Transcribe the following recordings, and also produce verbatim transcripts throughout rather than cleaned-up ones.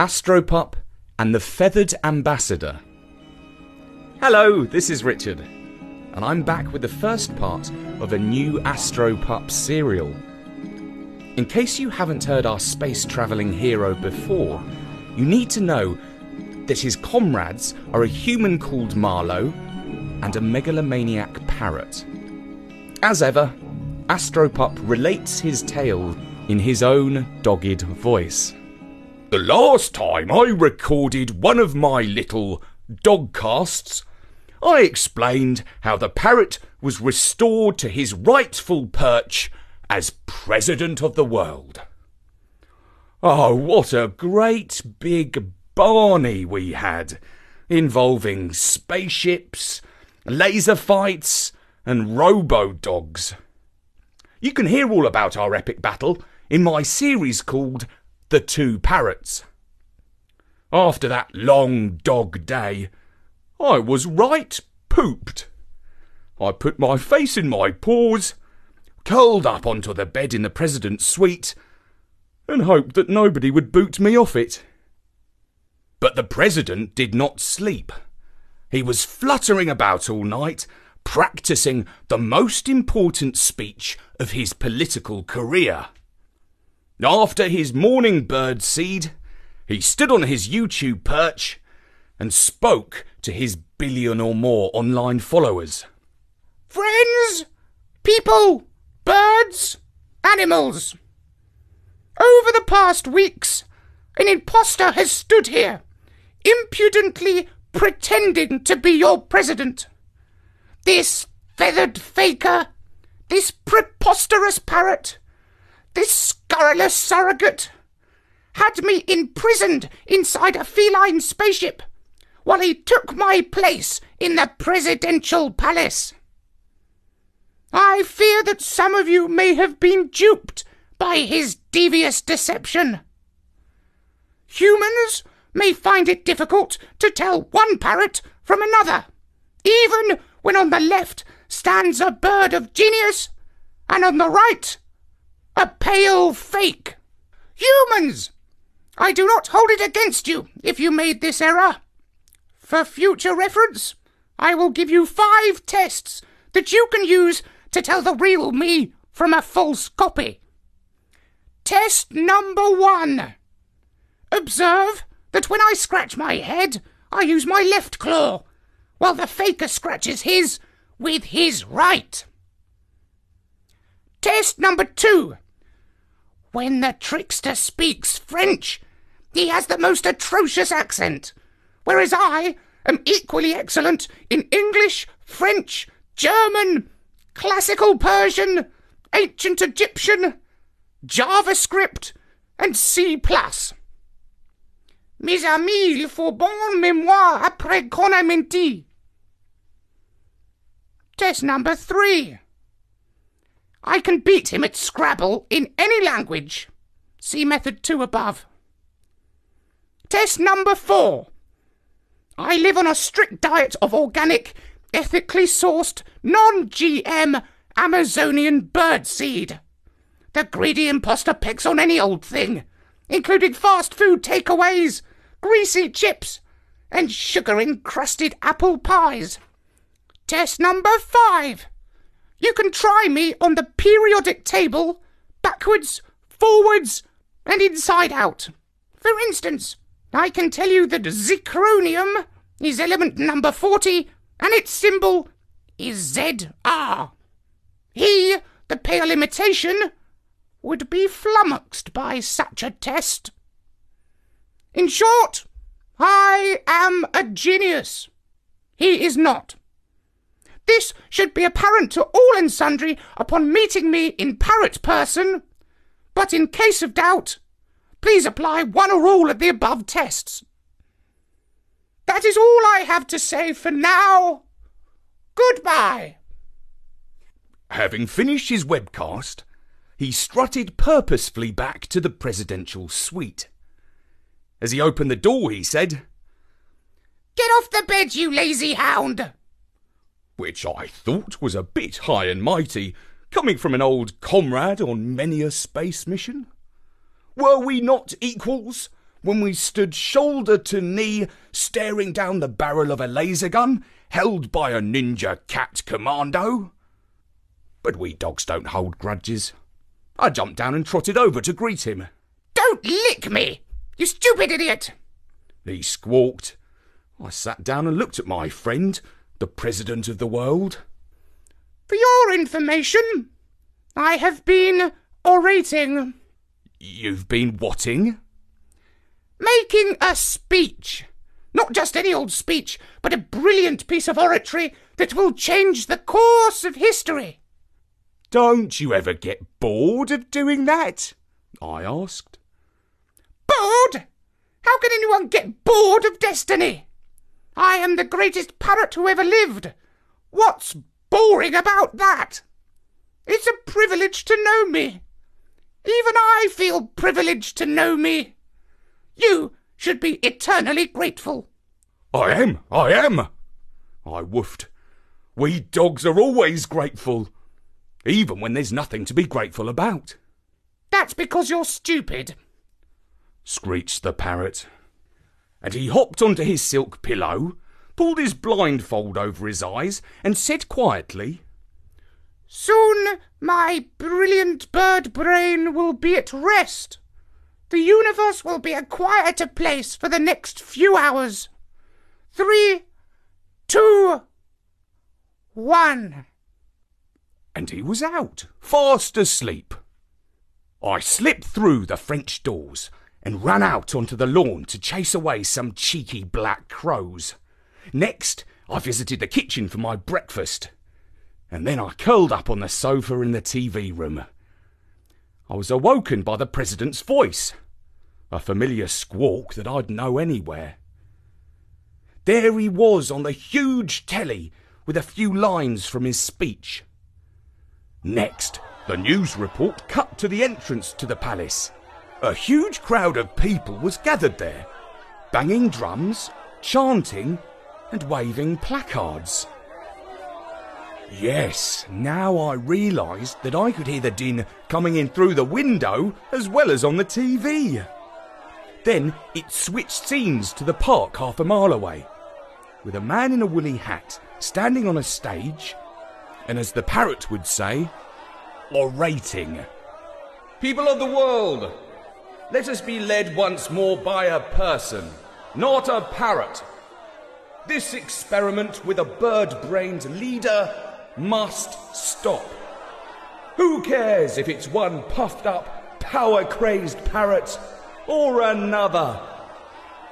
Astropup and the Feathered Ambassador. Hello, this is Richard, and I'm back with the first part of a new Astropup serial. In case you haven't heard our space-travelling hero before, you need to know that his comrades are a human called Marlow and a megalomaniac parrot. As ever, Astropup relates his tale in his own dogged voice. The last time I recorded one of my little dogcasts, I explained how the parrot was restored to his rightful perch as President of the World. Oh, what a great big Barney we had, involving spaceships, laser fights, and robo-dogs. You can hear all about our epic battle in my series called The Two Parrots. After that long dog day, I was right pooped. I put my face in my paws, curled up onto the bed in the president's suite, and hoped that nobody would boot me off it. But the president did not sleep. He was fluttering about all night, practicing the most important speech of his political career. After his morning bird seed, he stood on his YouTube perch and spoke to his billion or more online followers. Friends, people, birds, animals. Over the past weeks, an imposter has stood here, impudently pretending to be your president. This feathered faker, this preposterous parrot, this scurrilous surrogate, had me imprisoned inside a feline spaceship while he took my place in the presidential palace. I fear that some of you may have been duped by his devious deception. Humans may find it difficult to tell one parrot from another, even when on the left stands a bird of genius and on the right a pale fake. Humans, I do not hold it against you if you made this error. For future reference, I will give you five tests that you can use to tell the real me from a false copy. Test number one. Observe that when I scratch my head, I use my left claw, while the faker scratches his with his right. Test number two. When the trickster speaks French, he has the most atrocious accent, whereas I am equally excellent in English, French, German, classical Persian, ancient Egyptian, JavaScript, and C plus. Mes amis, il faut bon mémoire après qu'on a menti. Test number three. I can beat him at Scrabble in any language. See method two above. Test number four. I live on a strict diet of organic, ethically sourced, non G M Amazonian birdseed. The greedy imposter pecks on any old thing, including fast food takeaways, greasy chips, and sugar-encrusted apple pies. Test number five. You can try me on the periodic table, backwards, forwards, and inside out. For instance, I can tell you that zirconium is element number forty, and its symbol is Z R. He, the pale imitation, would be flummoxed by such a test. In short, I am a genius. He is not. This should be apparent to all and sundry upon meeting me in parrot person, but in case of doubt, please apply one or all of the above tests. That is all I have to say for now. Goodbye. Having finished his webcast, he strutted purposefully back to the presidential suite. As he opened the door, he said, "Get off the bed, you lazy hound!" Which I thought was a bit high and mighty, coming from an old comrade on many a space mission. Were we not equals? when we stood shoulder to knee, staring down the barrel of a laser gun held by a ninja cat commando. But we dogs don't hold grudges. I jumped down and trotted over to greet him. "Don't lick me, you stupid idiot!" he squawked. I sat down and looked at my friend, the President of the World. "For your information, I have been orating." "You've been whatting?" "Making a speech. Not just any old speech, but a brilliant piece of oratory that will change the course of history." "Don't you ever get bored of doing that?" I asked. "Bored? How can anyone get bored of destiny? I am the greatest parrot who ever lived. What's boring about that? It's a privilege to know me. Even I feel privileged to know me. You should be eternally grateful." "I am, I am," I woofed. "We dogs are always grateful, even when there's nothing to be grateful about." "That's because you're stupid," screeched the parrot. And he hopped onto his silk pillow, pulled his blindfold over his eyes, and said quietly, "Soon my brilliant bird brain will be at rest. The universe will be a quieter place for the next few hours. Three, two, one." And he was out, fast asleep. I slipped through the French doors and ran out onto the lawn to chase away some cheeky black crows. Next, I visited the kitchen for my breakfast, and then I curled up on the sofa in the T V room. I was awoken by the President's voice, a familiar squawk that I'd know anywhere. There he was on the huge telly with a few lines from his speech. Next, the news report cut to the entrance to the palace. A huge crowd of people was gathered there, banging drums, chanting and waving placards. Yes, now I realised that I could hear the din coming in through the window as well as on the T V. Then it switched scenes to the park half a mile away, with a man in a woolly hat standing on a stage and, as the parrot would say, orating. "People of the world, let us be led once more by a person, not a parrot. This experiment with a bird-brained leader must stop. Who cares if it's one puffed-up, power-crazed parrot or another?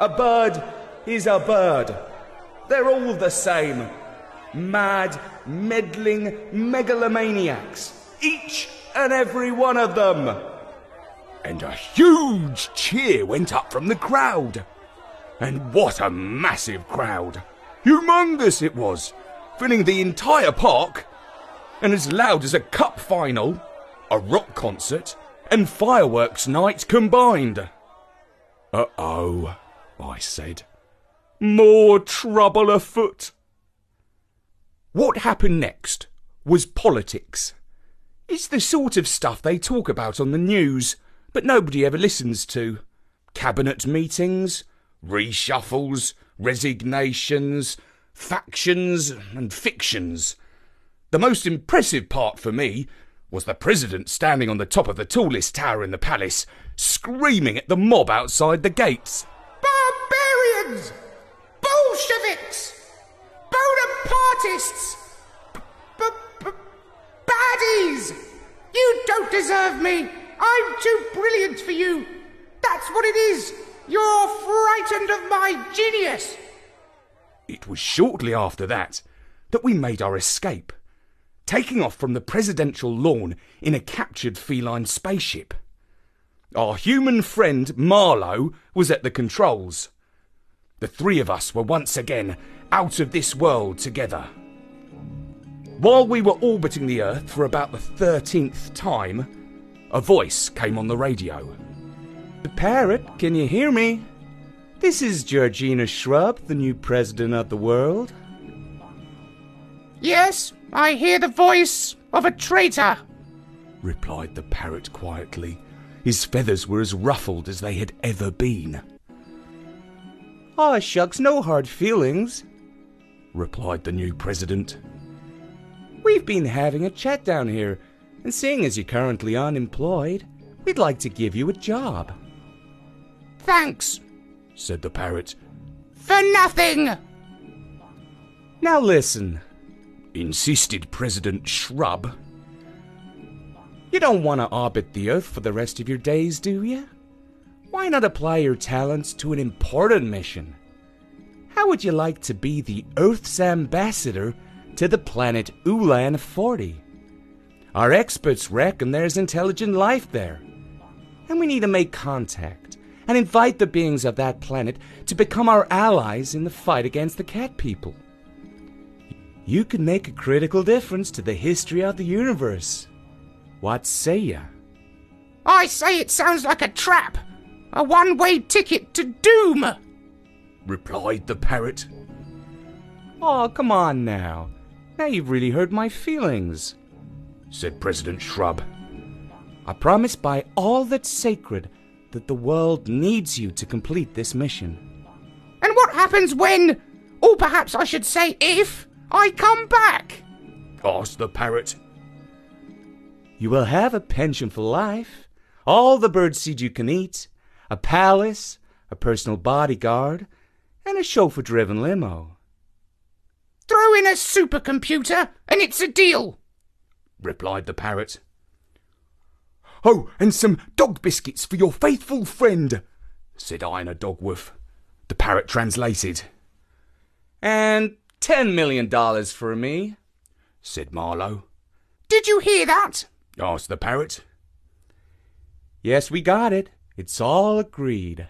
A bird is a bird. They're all the same. Mad, meddling megalomaniacs, each and every one of them." And a huge cheer went up from the crowd. And what a massive crowd! Humongous it was, filling the entire park, and as loud as a cup final, a rock concert, and fireworks night combined. "Uh-oh," I said. "More trouble afoot." What happened next was politics. It's the sort of stuff they talk about on the news, but nobody ever listens to. Cabinet meetings, reshuffles, resignations, factions and fictions. The most impressive part for me was the president standing on the top of the tallest tower in the palace, screaming at the mob outside the gates. "Barbarians! Bolsheviks! Bonapartists! B-b-baddies! You don't deserve me! I'm too brilliant for you! That's what it is! You're frightened of my genius!" It was shortly after that that we made our escape, taking off from the presidential lawn in a captured feline spaceship. Our human friend Marlow was at the controls. The three of us were once again out of this world together. While we were orbiting the Earth for about the thirteenth time, a voice came on the radio. "The Parrot, can you hear me? This is Georgina Shrub, the new President of the World." "Yes, I hear the voice of a traitor," replied the parrot quietly. His feathers were as ruffled as they had ever been. "Ah, shucks, no hard feelings," replied the new president. "We've been having a chat down here, and seeing as you're currently unemployed, we'd like to give you a job." "Thanks," said the parrot, "for nothing." "Now listen," insisted President Shrub. "You don't want to orbit the Earth for the rest of your days, do you? Why not apply your talents to an important mission? How would you like to be the Earth's ambassador to the planet Ulan forty? Our experts reckon there's intelligent life there, and we need to make contact and invite the beings of that planet to become our allies in the fight against the cat people. You could make a critical difference to the history of the universe. What say ya?" "I say it sounds like a trap, a one-way ticket to doom," replied the parrot. "Oh, come on now. Now you've really hurt my feelings," said President Shrub. "I promise by all that's sacred that the world needs you to complete this mission." "And what happens when, or perhaps I should say if, I come back?" asked the parrot. "You will have a pension for life, all the birdseed you can eat, a palace, a personal bodyguard, and a chauffeur-driven limo." "Throw in a supercomputer and it's a deal," replied the parrot. "Oh, and some dog biscuits for your faithful friend," said Ina Dogworth. The parrot translated. "And ten million dollars for me," said Marlow. "Did you hear that?" asked the parrot. "Yes, we got it. It's all agreed,"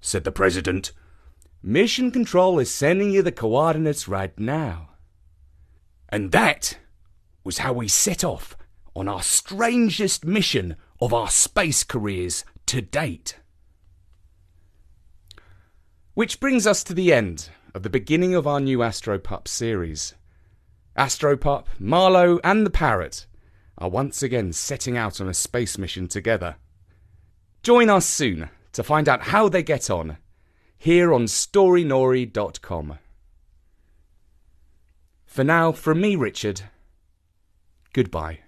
said the president. "Mission Control is sending you the coordinates right now." And that was how we set off on our strangest mission of our space careers to date. Which brings us to the end of the beginning of our new Astropup series. Astropup, Marlow and the Parrot are once again setting out on a space mission together. Join us soon to find out how they get on, here on Story Nori dot com. For now, from me, Richard, goodbye.